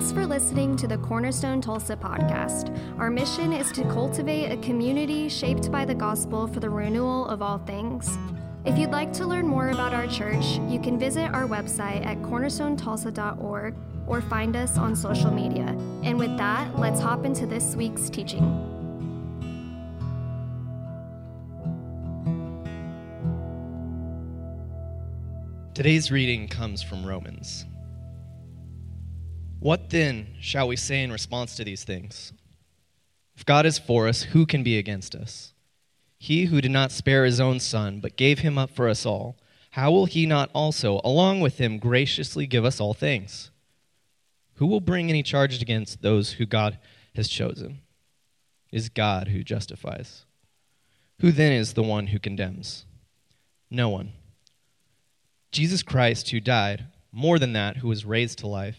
Thanks for listening to the Cornerstone Tulsa podcast. Our mission is to cultivate a community shaped by the gospel for the renewal of all things. If you'd like to learn more about our church, you can visit our website at cornerstonetulsa.org or find us on social media. And with that, let's hop into this week's teaching. Today's reading comes from Romans. What then shall we say in response to these things? If God is for us, who can be against us? He who did not spare his own son, but gave him up for us all, how will he not also, along with him, graciously give us all things? Who will bring any charge against those who God has chosen? It is God who justifies. Who then is the one who condemns? No one. Jesus Christ, who died, more than that, who was raised to life,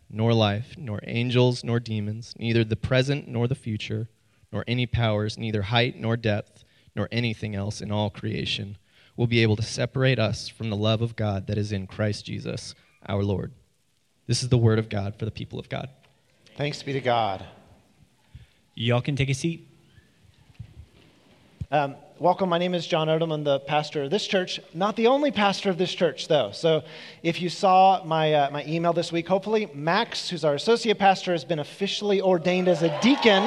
nor life, nor angels nor demons, neither the present nor the future, nor any powers, neither height nor depth, nor anything else in all creation, will be able to separate us from the love of God that is in Christ Jesus, our Lord. This is the word of God for the people of God. Thanks be to God. Y'all can take a seat. Welcome. My name is John Odom. I'm the pastor of this church. Not the only pastor of this church, though. So if you saw my email this week, hopefully Max, who's our associate pastor, has been officially ordained as a deacon.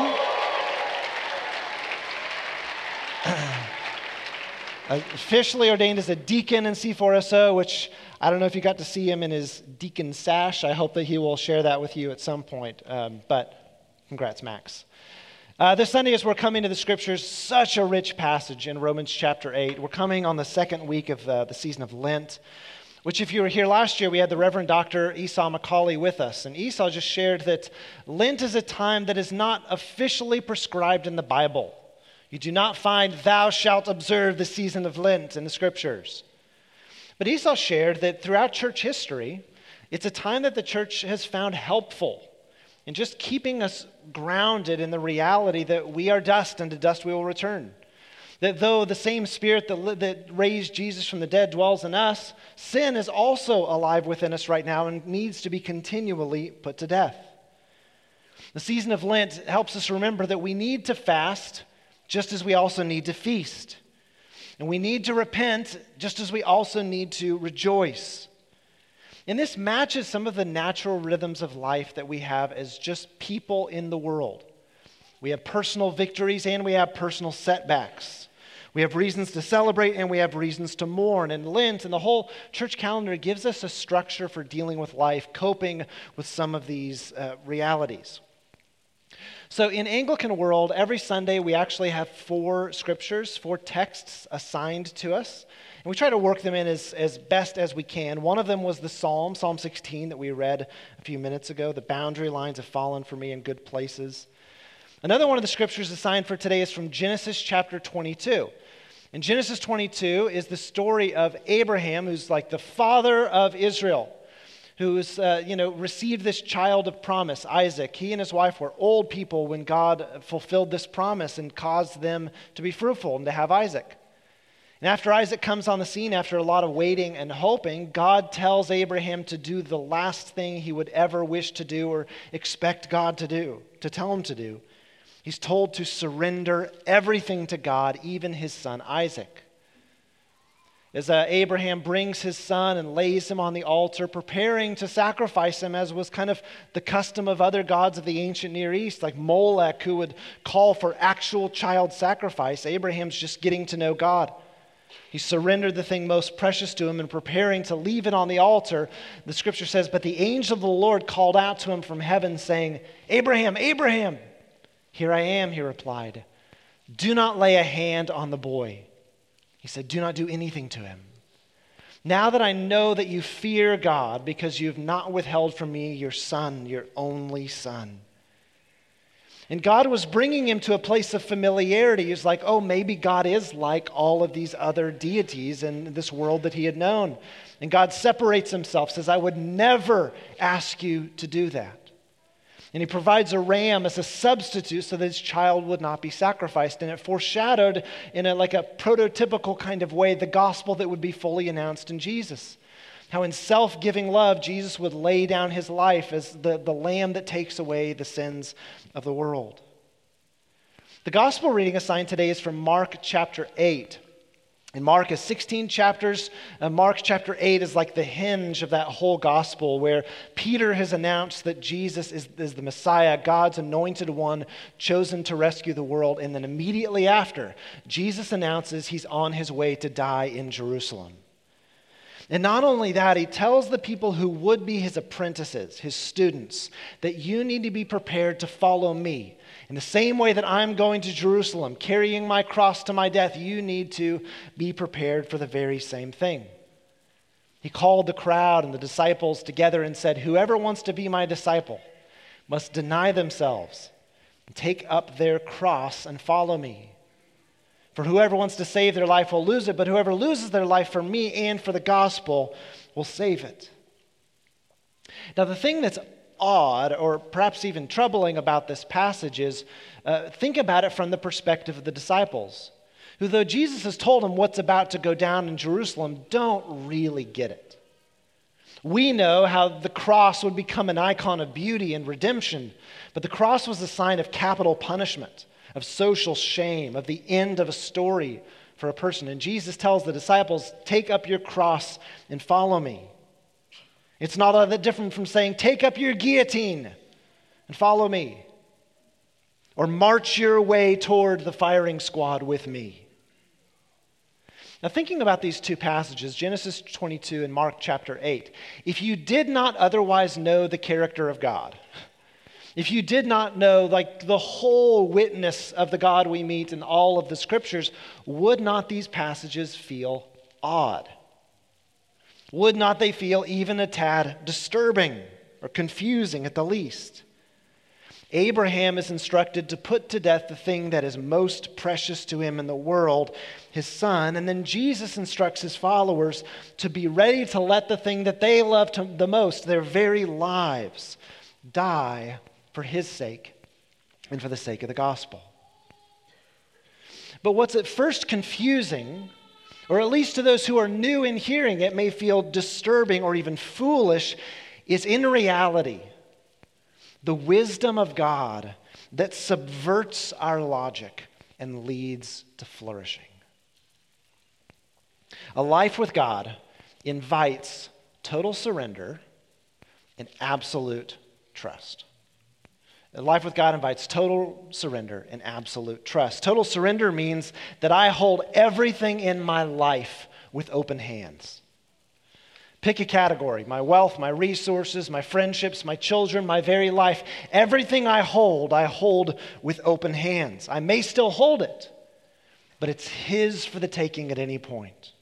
Officially ordained as a deacon in C4SO, which I don't know if you got to see him in his deacon sash. I hope that he will share that with you at some point. But congrats, Max. This Sunday, as we're coming to the Scriptures, such a rich passage in Romans chapter 8. We're coming on the second week of the season of Lent, which if you were here last year, we had the Reverend Dr. Esau McCauley with us. And Esau just shared that Lent is a time that is not officially prescribed in the Bible. You do not find, thou shalt observe the season of Lent in the Scriptures. But Esau shared that throughout church history, it's a time that the church has found helpful and just keeping us grounded in the reality that we are dust and to dust we will return. That though the same spirit that raised Jesus from the dead dwells in us, sin is also alive within us right now and needs to be continually put to death. The season of Lent helps us remember that we need to fast just as we also need to feast. And we need to repent just as we also need to rejoice. And this matches some of the natural rhythms of life that we have as just people in the world. We have personal victories and we have personal setbacks. We have reasons to celebrate and we have reasons to mourn. And Lent and the whole church calendar gives us a structure for dealing with life, coping with some of these realities. So in Anglican world, every Sunday we actually have four scriptures, four texts assigned to us. And we try to work them in as best as we can. One of them was the Psalm 16 that we read a few minutes ago. The boundary lines have fallen for me in good places. Another one of the scriptures assigned for today is from Genesis chapter 22. And Genesis 22 is the story of Abraham, who's like the father of Israel, who's received this child of promise, Isaac. He and his wife were old people when God fulfilled this promise and caused them to be fruitful and to have Isaac. And after Isaac comes on the scene, after a lot of waiting and hoping, God tells Abraham to do the last thing he would ever wish to do or expect God to do, to tell him to do. He's told to surrender everything to God, even his son Isaac. As Abraham brings his son and lays him on the altar, preparing to sacrifice him, as was kind of the custom of other gods of the ancient Near East, like Molech, who would call for actual child sacrifice, Abraham's just getting to know God. He surrendered the thing most precious to him and preparing to leave it on the altar. The scripture says, but the angel of the Lord called out to him from heaven saying, Abraham, Abraham. Here I am, he replied. Do not lay a hand on the boy. He said, do not do anything to him. Now that I know that you fear God because you've not withheld from me your son, your only son. And God was bringing him to a place of familiarity. It's like, oh, maybe God is like all of these other deities in this world that he had known. And God separates himself, says, I would never ask you to do that. And he provides a ram as a substitute so that his child would not be sacrificed. And it foreshadowed in a prototypical kind of way the gospel that would be fully announced in Jesus. How in self-giving love, Jesus would lay down his life as the lamb that takes away the sins of the world. The gospel reading assigned today is from Mark chapter 8. And Mark is 16 chapters. Mark chapter 8 is like the hinge of that whole gospel where Peter has announced that Jesus is the Messiah, God's anointed one, chosen to rescue the world. And then immediately after, Jesus announces he's on his way to die in Jerusalem. And not only that, he tells the people who would be his apprentices, his students, that you need to be prepared to follow me. In the same way that I'm going to Jerusalem, carrying my cross to my death, you need to be prepared for the very same thing. He called the crowd and the disciples together and said, whoever wants to be my disciple must deny themselves and take up their cross and follow me. For whoever wants to save their life will lose it, but whoever loses their life for me and for the gospel will save it. Now, the thing that's odd or perhaps even troubling about this passage is, think about it from the perspective of the disciples, who, though Jesus has told them what's about to go down in Jerusalem, don't really get it. We know how the cross would become an icon of beauty and redemption, but the cross was a sign of capital punishment, of social shame, of the end of a story for a person. And Jesus tells the disciples, take up your cross and follow me. It's not all that different from saying, take up your guillotine and follow me, or march your way toward the firing squad with me. Now, thinking about these two passages, Genesis 22 and Mark chapter 8, if you did not otherwise know the character of God, if you did not know, like, the whole witness of the God we meet in all of the scriptures, would not these passages feel odd? Would not they feel even a tad disturbing or confusing at the least? Abraham is instructed to put to death the thing that is most precious to him in the world, his son. And then Jesus instructs his followers to be ready to let the thing that they love the most, their very lives, die for his sake and for the sake of the gospel. But what's at first confusing, or at least to those who are new in hearing it may feel disturbing or even foolish, is in reality the wisdom of God that subverts our logic and leads to flourishing. A life with God invites total surrender and absolute trust. Life with God invites total surrender and absolute trust. Total surrender means that I hold everything in my life with open hands. Pick a category: my wealth, my resources, my friendships, my children, my very life. Everything I hold with open hands. I may still hold it, but it's His for the taking at any point.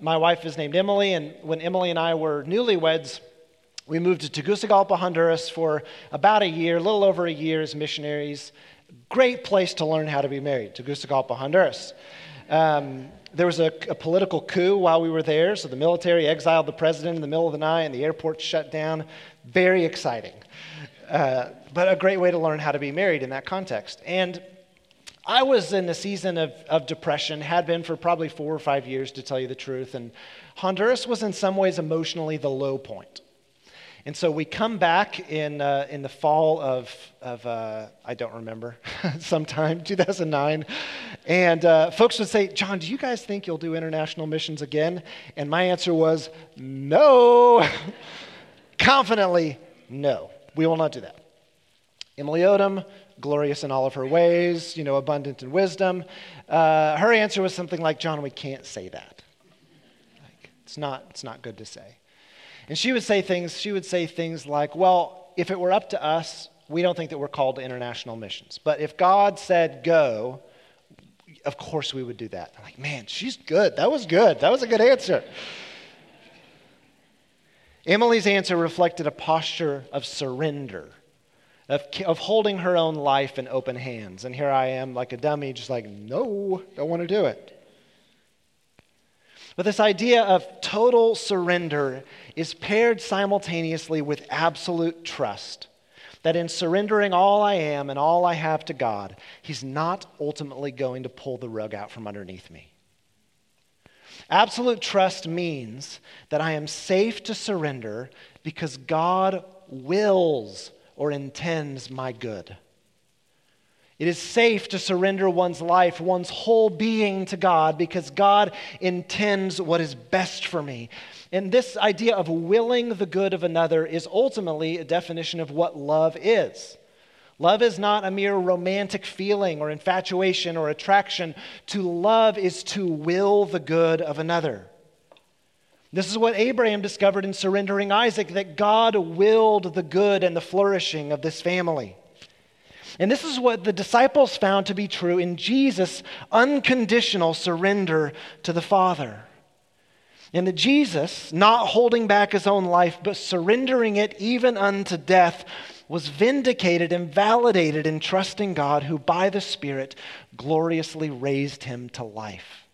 My wife is named Emily, and when Emily and I were newlyweds, we moved to Tegucigalpa, Honduras for about a year, a little over a year as missionaries. Great place to learn how to be married, Tegucigalpa, Honduras. There was a political coup while we were there, so the military exiled the president in the middle of the night and the airport shut down. Very exciting, but a great way to learn how to be married in that context. And I was in a season of depression, had been for probably 4 or 5 years, to tell you the truth, and Honduras was in some ways emotionally the low point. And so we come back in the fall of I don't remember, sometime 2009, and folks would say, John, do you guys think you'll do international missions again? And my answer was no, confidently no, we will not do that. Emily Odom, glorious in all of her ways, abundant in wisdom, her answer was something like, John, we can't say that. Like, it's not good to say. And she would say things like, well, if it were up to us, we don't think that we're called to international missions. But if God said go, of course we would do that. I'm like, man, she's good. That was good. That was a good answer. Emily's answer reflected a posture of surrender of holding her own life in open hands. And here I am like a dummy, just like, no, don't want to do it. But this idea of total surrender is paired simultaneously with absolute trust. That in surrendering all I am and all I have to God, He's not ultimately going to pull the rug out from underneath me. Absolute trust means that I am safe to surrender because God wills or intends my good. It is safe to surrender one's life, one's whole being to God because God intends what is best for me. And this idea of willing the good of another is ultimately a definition of what love is. Love is not a mere romantic feeling or infatuation or attraction. To love is to will the good of another. This is what Abraham discovered in surrendering Isaac, that God willed the good and the flourishing of this family. And this is what the disciples found to be true in Jesus' unconditional surrender to the Father. And that Jesus, not holding back His own life, but surrendering it even unto death, was vindicated and validated in trusting God, who by the Spirit gloriously raised Him to life.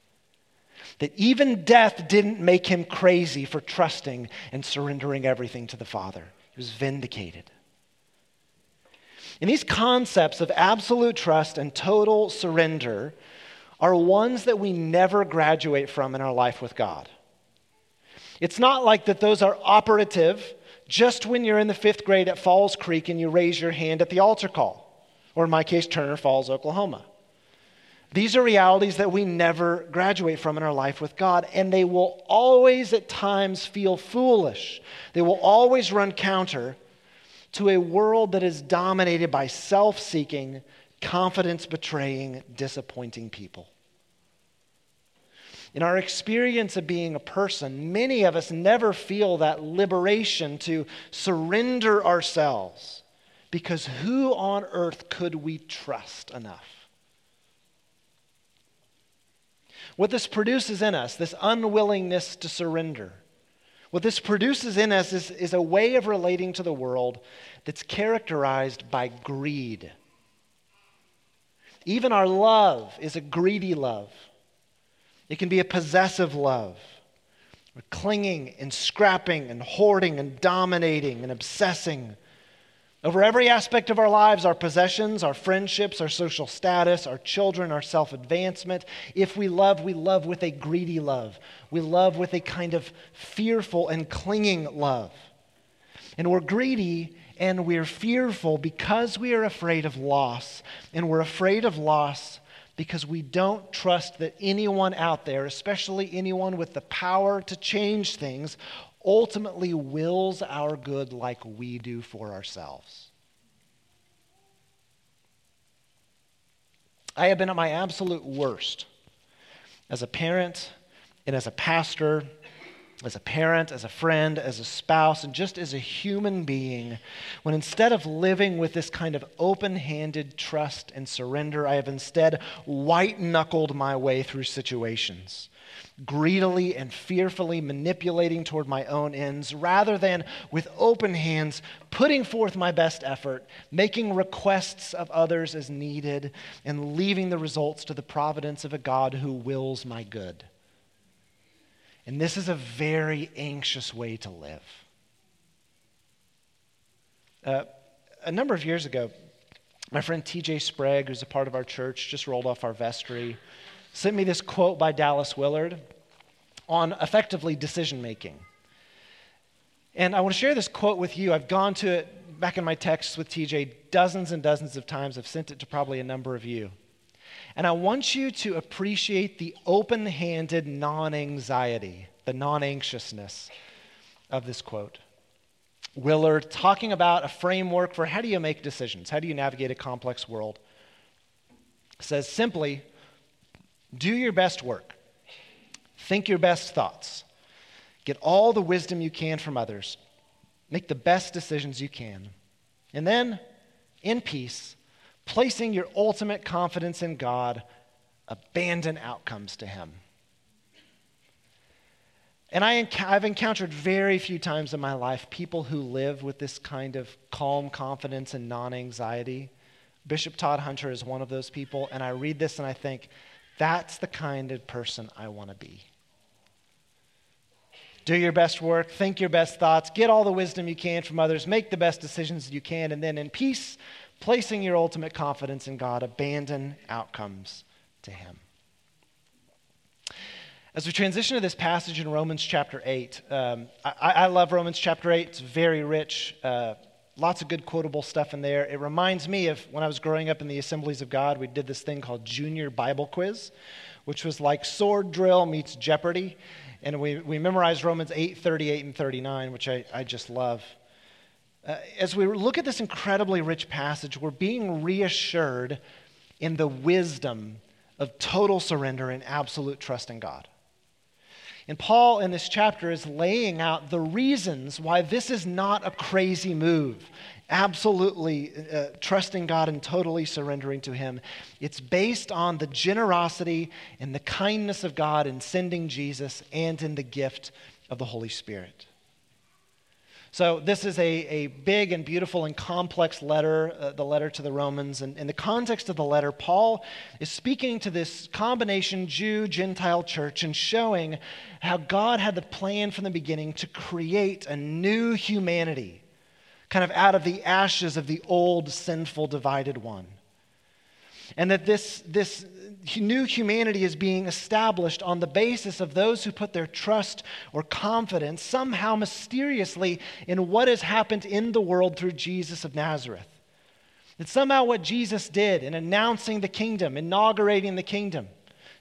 That even death didn't make Him crazy for trusting and surrendering everything to the Father. He was vindicated. And these concepts of absolute trust and total surrender are ones that we never graduate from in our life with God. It's not like that those are operative just when you're in the 5th grade at Falls Creek and you raise your hand at the altar call, or in my case, Turner Falls, Oklahoma. These are realities that we never graduate from in our life with God, and they will always at times feel foolish. They will always run counter to a world that is dominated by self-seeking, confidence-betraying, disappointing people. In our experience of being a person, many of us never feel that liberation to surrender ourselves, because who on earth could we trust enough? What this produces in us, this unwillingness to surrender, what this produces in us is a way of relating to the world that's characterized by greed. Even our love is a greedy love. It can be a possessive love. We're clinging and scrapping and hoarding and dominating and obsessing over every aspect of our lives, our possessions, our friendships, our social status, our children, our self-advancement. If we love, we love with a greedy love. We love with a kind of fearful and clinging love. And we're greedy and we're fearful because we are afraid of loss. And we're afraid of loss because we don't trust that anyone out there, especially anyone with the power to change things, ultimately wills our good like we do for ourselves. I have been at my absolute worst as a parent and as a pastor, as a parent, as a friend, as a spouse, and just as a human being, when instead of living with this kind of open-handed trust and surrender, I have instead white-knuckled my way through situations, greedily and fearfully manipulating toward my own ends, rather than with open hands, putting forth my best effort, making requests of others as needed, and leaving the results to the providence of a God who wills my good. And this is a very anxious way to live. A number of years ago, my friend TJ Sprague, who's a part of our church, just rolled off our vestry, sent me this quote by Dallas Willard on effectively decision-making. And I want to share this quote with you. I've gone to it back in my texts with TJ dozens and dozens of times. I've sent it to probably a number of you. And I want you to appreciate the open-handed non-anxiety, the non-anxiousness of this quote. Willard, talking about a framework for how do you make decisions, how do you navigate a complex world, says simply, do your best work. Think your best thoughts. Get all the wisdom you can from others. Make the best decisions you can. And then, in peace, placing your ultimate confidence in God, abandon outcomes to Him. And I've encountered very few times in my life people who live with this kind of calm confidence and non-anxiety. Bishop Todd Hunter is one of those people, and I read this and I think, that's the kind of person I want to be. Do your best work, think your best thoughts, get all the wisdom you can from others, make the best decisions you can, and then in peace, placing your ultimate confidence in God, abandon outcomes to Him. As we transition to this passage in Romans chapter 8, I love Romans chapter 8. It's very rich, lots of good quotable stuff in there. It reminds me of when I was growing up in the Assemblies of God, we did this thing called Junior Bible Quiz, which was like Sword Drill meets Jeopardy. And we memorized Romans 8:38 and 39, which I just love. As we look at this incredibly rich passage, we're being reassured in the wisdom of total surrender and absolute trust in God. And Paul in this chapter is laying out the reasons why this is not a crazy move. Absolutely trusting God and totally surrendering to Him. It's based on the generosity and the kindness of God in sending Jesus and in the gift of the Holy Spirit. So this is a big and beautiful and complex letter, the letter to the Romans. And in the context of the letter, Paul is speaking to this combination Jew-Gentile church and showing how God had the plan from the beginning to create a new humanity, kind of out of the ashes of the old sinful divided one. And that this new humanity is being established on the basis of those who put their trust or confidence somehow mysteriously in what has happened in the world through Jesus of Nazareth. That somehow what Jesus did in announcing the kingdom, inaugurating the kingdom,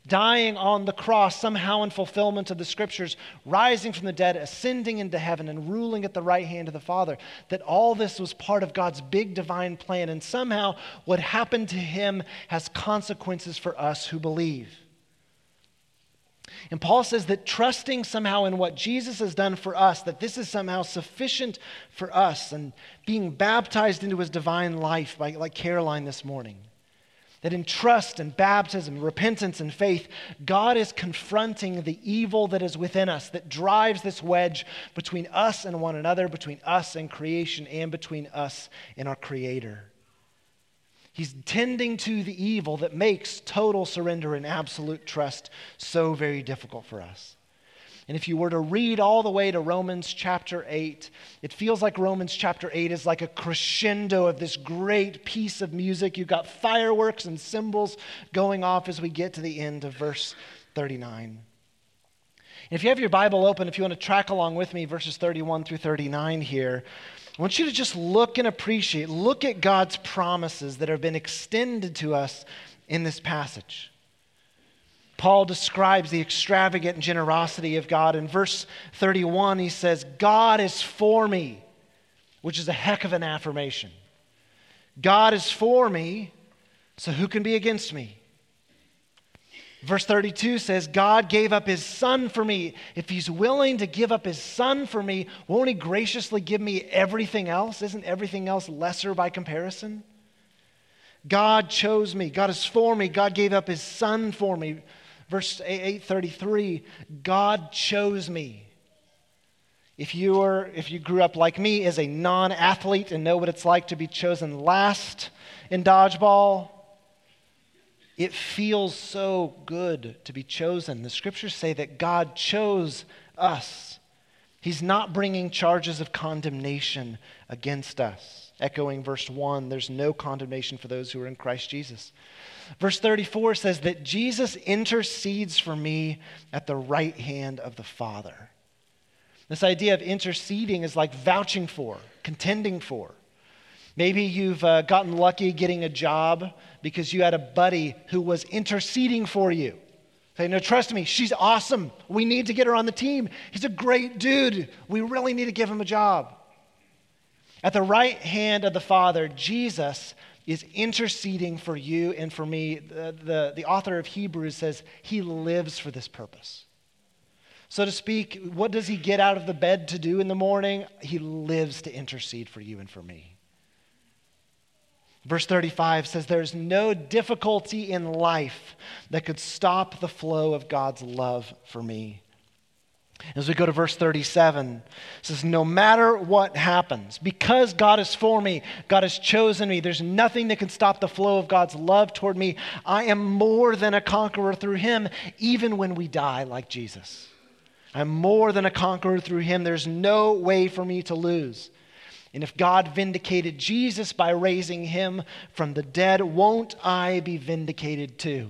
dying on the cross somehow in fulfillment of the scriptures, rising from the dead, ascending into heaven and ruling at the right hand of the Father, that all this was part of God's big divine plan, and somehow what happened to Him has consequences for us who believe. And Paul says that trusting somehow in what Jesus has done for us, that this is somehow sufficient for us, and being baptized into His divine life like Caroline this morning, that in trust and baptism, repentance and faith, God is confronting the evil that is within us, that drives this wedge between us and one another, between us and creation, and between us and our Creator. He's tending to the evil that makes total surrender and absolute trust so very difficult for us. And if you were to read all the way to Romans chapter 8, it feels like Romans chapter 8 is like a crescendo of this great piece of music. You've got fireworks and cymbals going off as we get to the end of verse 39. And if you have your Bible open, if you want to track along with me, verses 31 through 39 here, I want you to just look and appreciate, look at God's promises that have been extended to us in this passage. Paul describes the extravagant generosity of God. In verse 31, he says, God is for me, which is a heck of an affirmation. God is for me, so who can be against me? Verse 32 says, God gave up His Son for me. If He's willing to give up His Son for me, won't He graciously give me everything else? Isn't everything else lesser by comparison? God chose me. God is for me. God gave up His Son for me. Verse 8:33, God chose me. If you grew up like me as a non-athlete and know what it's like to be chosen last in dodgeball, it feels so good to be chosen. The scriptures say that God chose us. He's not bringing charges of condemnation against us. Echoing verse 1, there's no condemnation for those who are in Christ Jesus. Verse 34 says that Jesus intercedes for me at the right hand of the Father. This idea of interceding is like vouching for, contending for. Maybe you've gotten lucky getting a job because you had a buddy who was interceding for you. Say, no, trust me, she's awesome. We need to get her on the team. He's a great dude. We really need to give him a job. At the right hand of the Father, Jesus is interceding for you and for me. The author of Hebrews says He lives for this purpose. So to speak, what does He get out of the bed to do in the morning? He lives to intercede for you and for me. Verse 35 says there's no difficulty in life that could stop the flow of God's love for me. As we go to verse 37, it says, no matter what happens, because God is for me, God has chosen me, there's nothing that can stop the flow of God's love toward me. I am more than a conqueror through him, even when we die like Jesus. I'm more than a conqueror through him. There's no way for me to lose. And if God vindicated Jesus by raising him from the dead, won't I be vindicated too?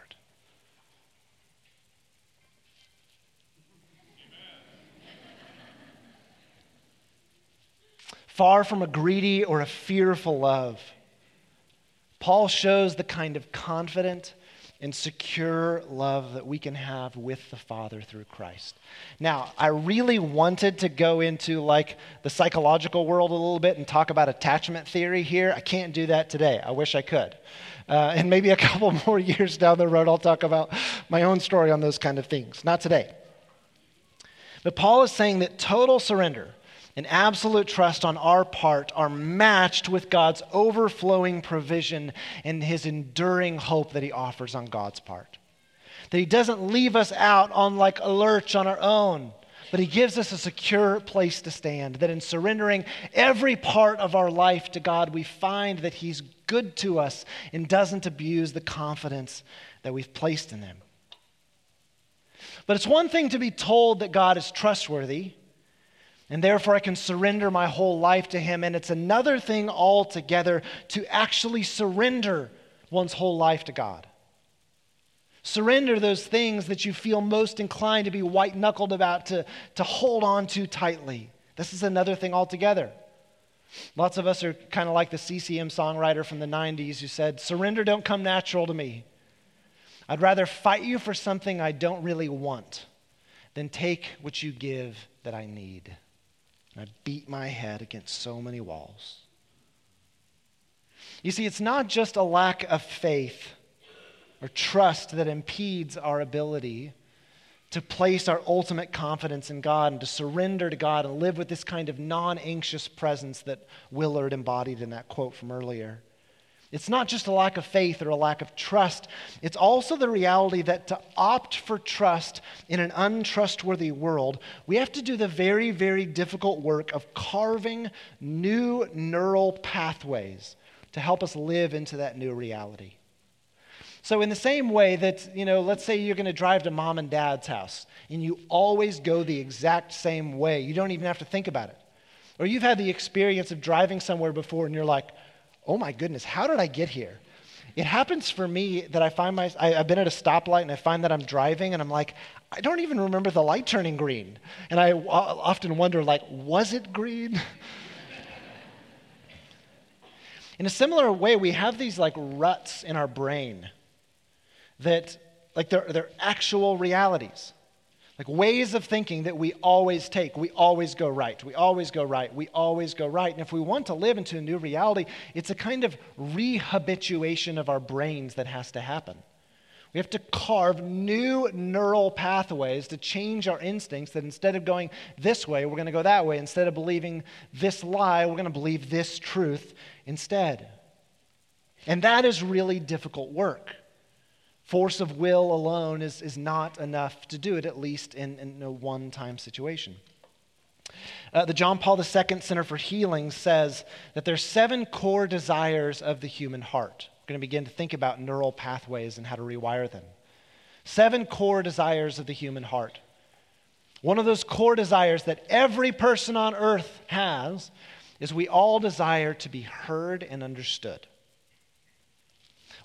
Far from a greedy or a fearful love, Paul shows the kind of confident and secure love that we can have with the Father through Christ. Now, I really wanted to go into like the psychological world a little bit and talk about attachment theory here. I can't do that today. I wish I could. And maybe a couple more years down the road, I'll talk about my own story on those kind of things. Not today. But Paul is saying that total surrender and absolute trust on our part are matched with God's overflowing provision and his enduring hope that he offers on God's part. That he doesn't leave us out on like a lurch on our own, but he gives us a secure place to stand. That in surrendering every part of our life to God, we find that he's good to us and doesn't abuse the confidence that we've placed in him. But it's one thing to be told that God is trustworthy, and therefore I can surrender my whole life to him. And it's another thing altogether to actually surrender one's whole life to God. Surrender those things that you feel most inclined to be white-knuckled about, to hold on to tightly. This is another thing altogether. Lots of us are kind of like the CCM songwriter from the 90s who said, surrender don't come natural to me. I'd rather fight you for something I don't really want than take what you give that I need. I beat my head against so many walls. You see, it's not just a lack of faith or trust that impedes our ability to place our ultimate confidence in God and to surrender to God and live with this kind of non-anxious presence that Willard embodied in that quote from earlier. It's not just a lack of faith or a lack of trust. It's also the reality that to opt for trust in an untrustworthy world, we have to do the very, very difficult work of carving new neural pathways to help us live into that new reality. So in the same way that, let's say you're going to drive to mom and dad's house and you always go the exact same way. You don't even have to think about it. Or you've had the experience of driving somewhere before and you're like, oh my goodness, how did I get here? It happens for me that I find I've been at a stoplight and I find that I'm driving and I'm like, I don't even remember the light turning green. And I often wonder, was it green? In a similar way, we have these ruts in our brain that they're actual realities. Ways of thinking that we always take. We always go right. We always go right. We always go right. And if we want to live into a new reality, it's a kind of rehabituation of our brains that has to happen. We have to carve new neural pathways to change our instincts, that instead of going this way, we're going to go that way. Instead of believing this lie, we're going to believe this truth instead. And that is really difficult work. Force of will alone is not enough to do it, at least in a one-time situation. The John Paul II Center for Healing says that there's 7 core desires of the human heart. We're going to begin to think about neural pathways and how to rewire them. 7 core desires of the human heart. One of those core desires that every person on earth has is we all desire to be heard and understood.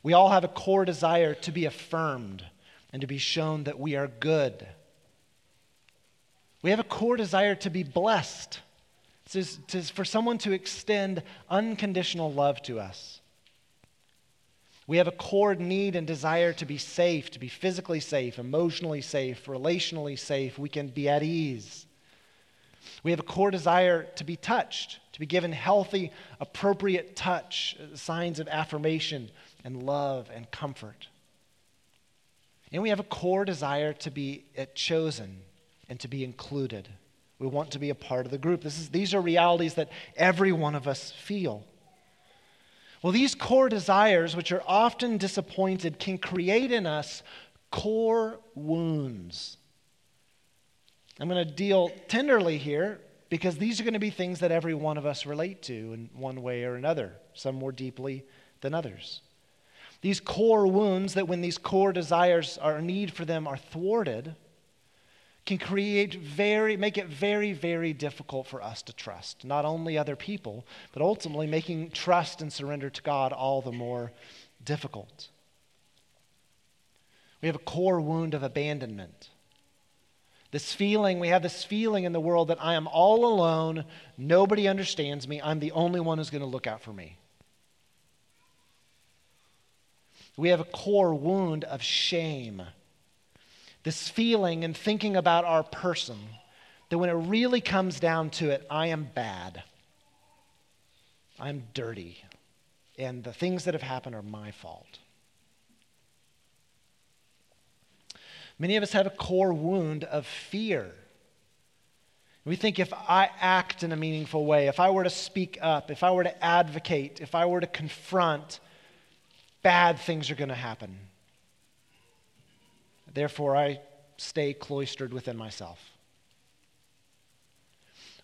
We all have a core desire to be affirmed and to be shown that we are good. We have a core desire to be blessed. This is for someone to extend unconditional love to us. We have a core need and desire to be safe, to be physically safe, emotionally safe, relationally safe. We can be at ease. We have a core desire to be touched, to be given healthy, appropriate touch, signs of affirmation and love and comfort. And we have a core desire to be chosen and to be included. We want to be a part of the group. These are realities that every one of us feel. Well, these core desires, which are often disappointed, can create in us core wounds. I'm going to deal tenderly here because these are going to be things that every one of us relate to in one way or another, some more deeply than others. These core wounds that when these core desires, our need for them are thwarted, can make it very, very difficult for us to trust, not only other people, but ultimately making trust and surrender to God all the more difficult. We have a core wound of abandonment. We have this feeling in the world that I am all alone, nobody understands me, I'm the only one who's going to look out for me. We have a core wound of shame. This feeling and thinking about our person, that when it really comes down to it, I am bad. I'm dirty. And the things that have happened are my fault. Many of us have a core wound of fear. We think if I act in a meaningful way, if I were to speak up, if I were to advocate, if I were to confront, bad things are going to happen. Therefore, I stay cloistered within myself.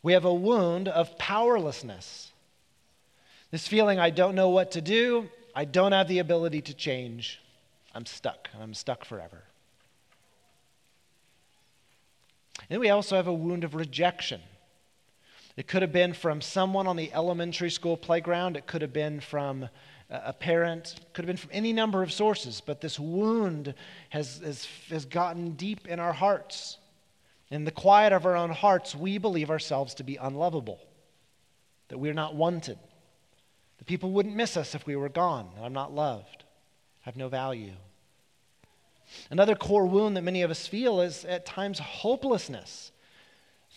We have a wound of powerlessness. This feeling, I don't know what to do. I don't have the ability to change. I'm stuck. I'm stuck forever. And we also have a wound of rejection. It could have been from someone on the elementary school playground. It could have been from a parent, could have been from any number of sources, but this wound has gotten deep in our hearts. In the quiet of our own hearts, we believe ourselves to be unlovable, that we're not wanted, that people wouldn't miss us if we were gone, that I'm not loved, I have no value. Another core wound that many of us feel is at times hopelessness.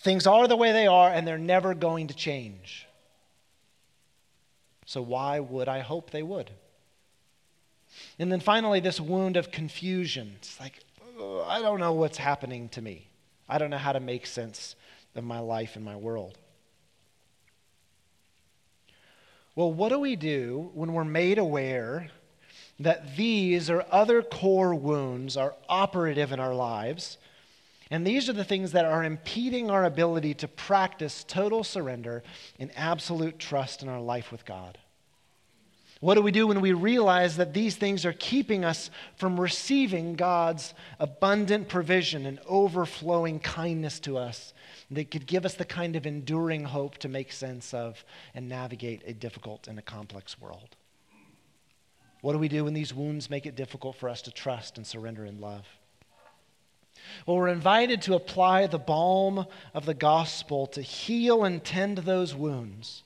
Things are the way they are, and they're never going to change. So why would I hope they would? And then finally, this wound of confusion. It's like, I don't know what's happening to me. I don't know how to make sense of my life and my world. Well, what do we do when we're made aware that these or other core wounds are operative in our lives, and these are the things that are impeding our ability to practice total surrender and absolute trust in our life with God? What do we do when we realize that these things are keeping us from receiving God's abundant provision and overflowing kindness to us that could give us the kind of enduring hope to make sense of and navigate a difficult and a complex world? What do we do when these wounds make it difficult for us to trust and surrender in love? Well, we're invited to apply the balm of the gospel to heal and tend those wounds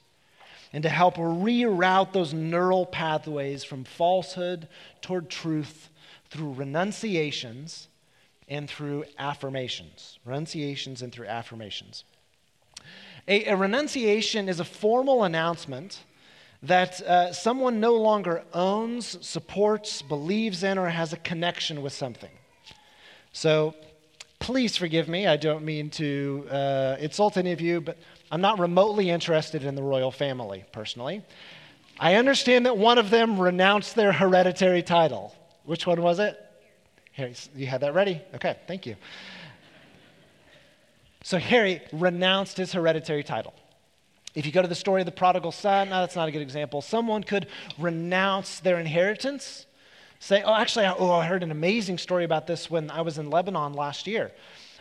and to help reroute those neural pathways from falsehood toward truth through renunciations and through affirmations. Renunciations and through affirmations. A renunciation is a formal announcement that someone no longer owns, supports, believes in, or has a connection with something. So, please forgive me, I don't mean to insult any of you, but I'm not remotely interested in the royal family, personally. I understand that one of them renounced their hereditary title. Which one was it? Harry, you had that ready? Okay, thank you. So Harry renounced his hereditary title. If you go to the story of the prodigal son, no, that's not a good example. Someone could renounce their inheritance. Say, I heard an amazing story about this when I was in Lebanon last year.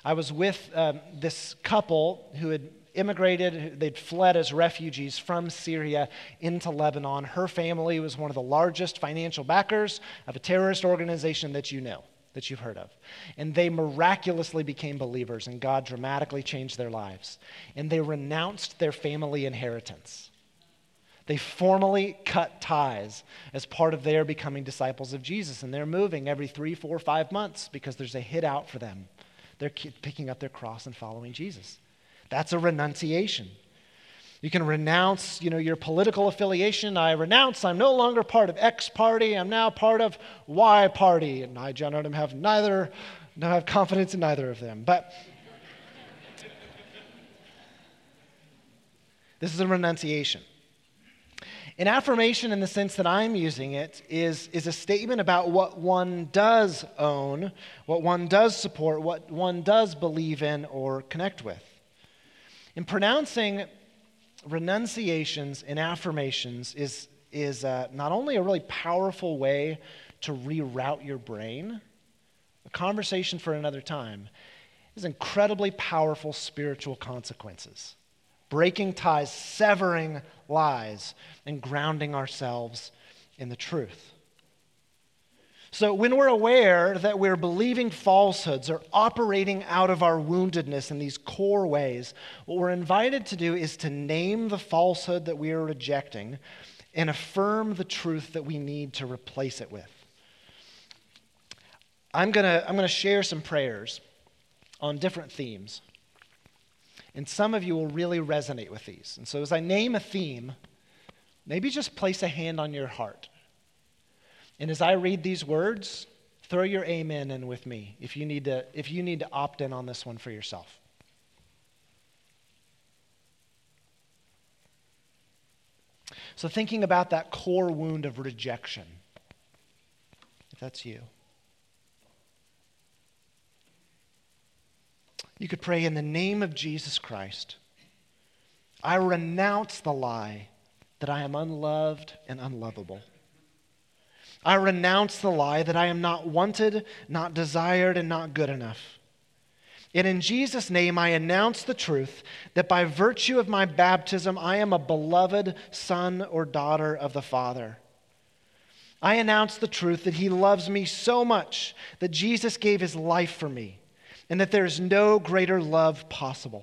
I was with this couple who had immigrated, they'd fled as refugees from Syria into Lebanon. Her family was one of the largest financial backers of a terrorist organization that you know, that you've heard of. And they miraculously became believers, and God dramatically changed their lives. And they renounced their family inheritance. They formally cut ties as part of their becoming disciples of Jesus, and they're moving every 3, 4, 5 months because there's a hit out for them. They're picking up their cross and following Jesus. That's a renunciation. You can renounce, your political affiliation. I renounce. I'm no longer part of X party. I'm now part of Y party. And I, John Odom, have confidence in neither of them. But this is a renunciation. An affirmation, in the sense that I'm using it, is a statement about what one does own, what one does support, what one does believe in or connect with. In pronouncing renunciations and affirmations is not only a really powerful way to reroute your brain, a conversation for another time, is incredibly powerful spiritual consequences. Breaking ties, severing lies, and grounding ourselves in the truth. So when we're aware that we're believing falsehoods or operating out of our woundedness in these core ways, what we're invited to do is to name the falsehood that we are rejecting and affirm the truth that we need to replace it with. I'm gonna share some prayers on different themes. And some of you will really resonate with these. And so as I name a theme, maybe just place a hand on your heart. And as I read these words, throw your amen in with me if you need to opt in on this one for yourself. So thinking about that core wound of rejection, if that's you. You could pray, in the name of Jesus Christ, I renounce the lie that I am unloved and unlovable. I renounce the lie that I am not wanted, not desired, and not good enough. And in Jesus' name, I announce the truth that by virtue of my baptism, I am a beloved son or daughter of the Father. I announce the truth that He loves me so much that Jesus gave His life for me, and that there is no greater love possible.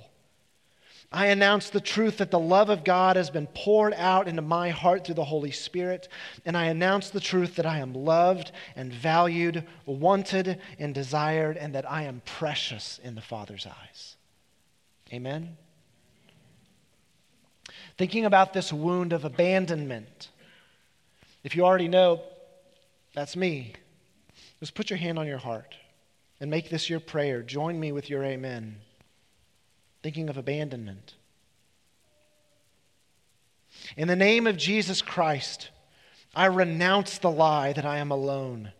I announce the truth that the love of God has been poured out into my heart through the Holy Spirit, and I announce the truth that I am loved and valued, wanted and desired, and that I am precious in the Father's eyes. Amen? Thinking about this wound of abandonment, if you already know that's me, just put your hand on your heart. And make this your prayer. Join me with your amen. Thinking of abandonment. In the name of Jesus Christ, I renounce the lie that I am alone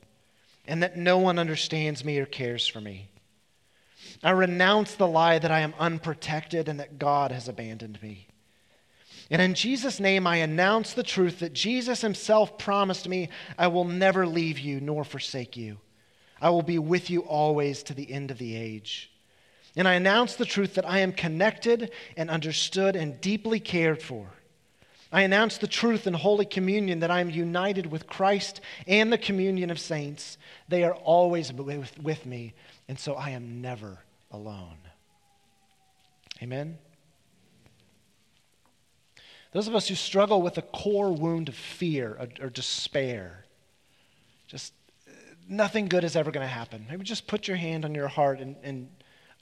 and that no one understands me or cares for me. I renounce the lie that I am unprotected and that God has abandoned me. And in Jesus' name, I announce the truth that Jesus Himself promised me, I will never leave you nor forsake you. I will be with you always to the end of the age. And I announce the truth that I am connected and understood and deeply cared for. I announce the truth in Holy Communion that I am united with Christ and the communion of saints. They are always with me, and so I am never alone. Amen? Those of us who struggle with a core wound of fear or despair, just nothing good is ever going to happen. Maybe just put your hand on your heart and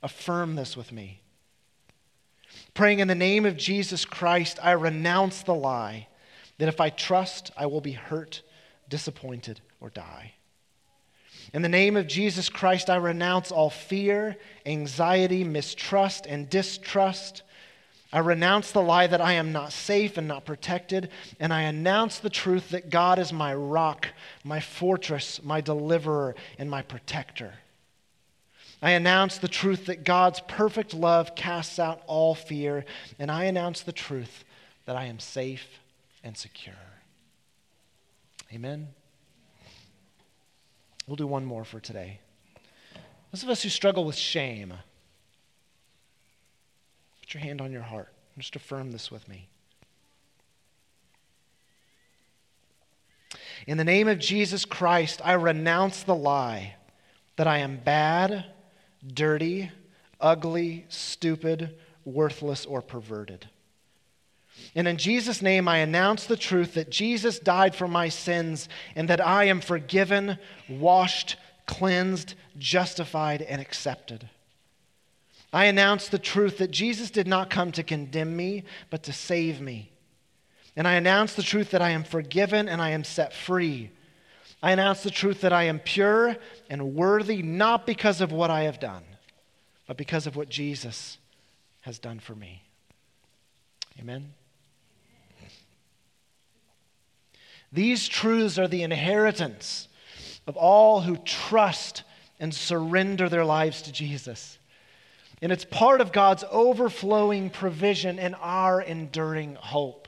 affirm this with me. Praying, in the name of Jesus Christ, I renounce the lie that if I trust, I will be hurt, disappointed, or die. In the name of Jesus Christ, I renounce all fear, anxiety, mistrust, and distrust. I renounce the lie that I am not safe and not protected, and I announce the truth that God is my rock, my fortress, my deliverer, and my protector. I announce the truth that God's perfect love casts out all fear, and I announce the truth that I am safe and secure. Amen? We'll do one more for today. Those of us who struggle with shame, put your hand on your heart. Just affirm this with me. In the name of Jesus Christ, I renounce the lie that I am bad, dirty, ugly, stupid, worthless, or perverted. And in Jesus' name, I announce the truth that Jesus died for my sins and that I am forgiven, washed, cleansed, justified, and accepted. I announce the truth that Jesus did not come to condemn me, but to save me. And I announce the truth that I am forgiven and I am set free. I announce the truth that I am pure and worthy, not because of what I have done, but because of what Jesus has done for me. Amen? These truths are the inheritance of all who trust and surrender their lives to Jesus. And it's part of God's overflowing provision and our enduring hope.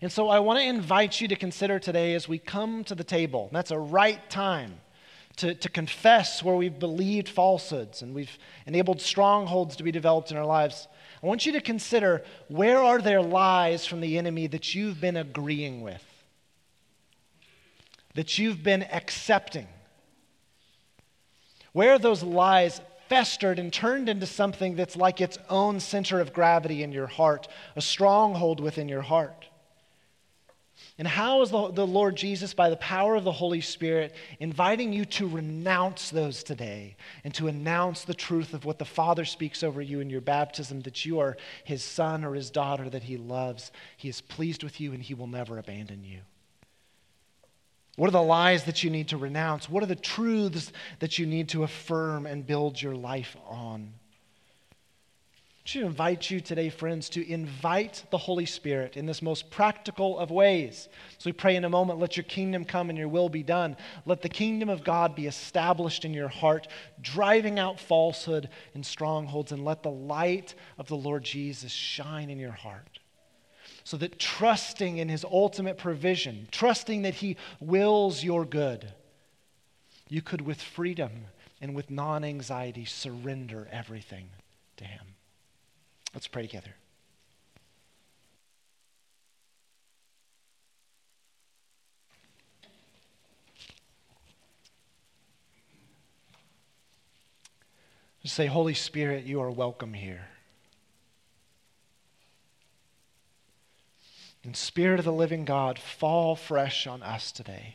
And so I want to invite you to consider today as we come to the table. That's a right time to confess where we've believed falsehoods and we've enabled strongholds to be developed in our lives. I want you to consider, where are there lies from the enemy that you've been agreeing with, that you've been accepting? Where are those lies festered and turned into something that's like its own center of gravity in your heart, a stronghold within your heart? And how is the Lord Jesus, by the power of the Holy Spirit, inviting you to renounce those today and to announce the truth of what the Father speaks over you in your baptism, that you are his son or his daughter that he loves. He is pleased with you and he will never abandon you. What are the lies that you need to renounce? What are the truths that you need to affirm and build your life on? I should invite you today, friends, to invite the Holy Spirit in this most practical of ways. So we pray in a moment, let your kingdom come and your will be done. Let the kingdom of God be established in your heart, driving out falsehood and strongholds, and let the light of the Lord Jesus shine in your heart. So that trusting in his ultimate provision, trusting that he wills your good, you could with freedom and with non-anxiety surrender everything to him. Let's pray together. Just say, Holy Spirit, you are welcome here. And Spirit of the living God, fall fresh on us today.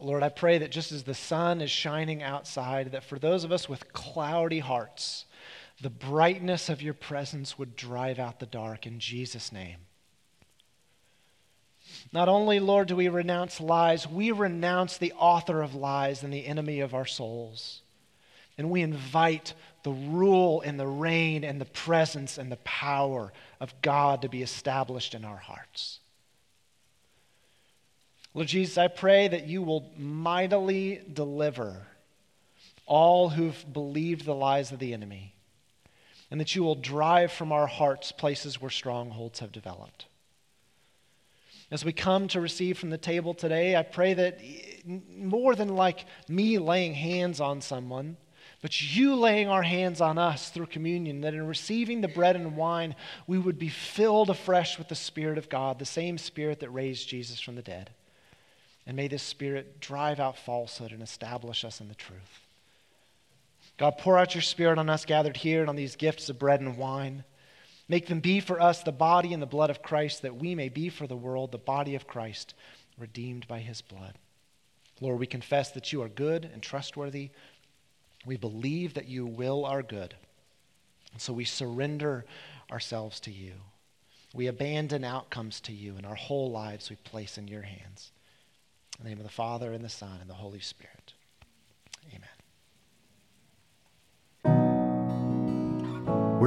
Lord, I pray that just as the sun is shining outside, that for those of us with cloudy hearts, the brightness of your presence would drive out the dark in Jesus' name. Not only, Lord, do we renounce lies, we renounce the author of lies and the enemy of our souls. And we invite the rule and the reign and the presence and the power of God to be established in our hearts. Lord Jesus, I pray that you will mightily deliver all who've believed the lies of the enemy, and that you will drive from our hearts places where strongholds have developed. As we come to receive from the table today, I pray that more than like me laying hands on someone, but you laying our hands on us through communion, that in receiving the bread and wine, we would be filled afresh with the Spirit of God, the same Spirit that raised Jesus from the dead. And may this Spirit drive out falsehood and establish us in the truth. God, pour out your Spirit on us gathered here and on these gifts of bread and wine. Make them be for us the body and the blood of Christ, that we may be for the world the body of Christ, redeemed by his blood. Lord, we confess that you are good and trustworthy. We believe that you will our good. And so we surrender ourselves to you. We abandon outcomes to you, and our whole lives we place in your hands. In the name of the Father, and the Son, and the Holy Spirit. Amen. We're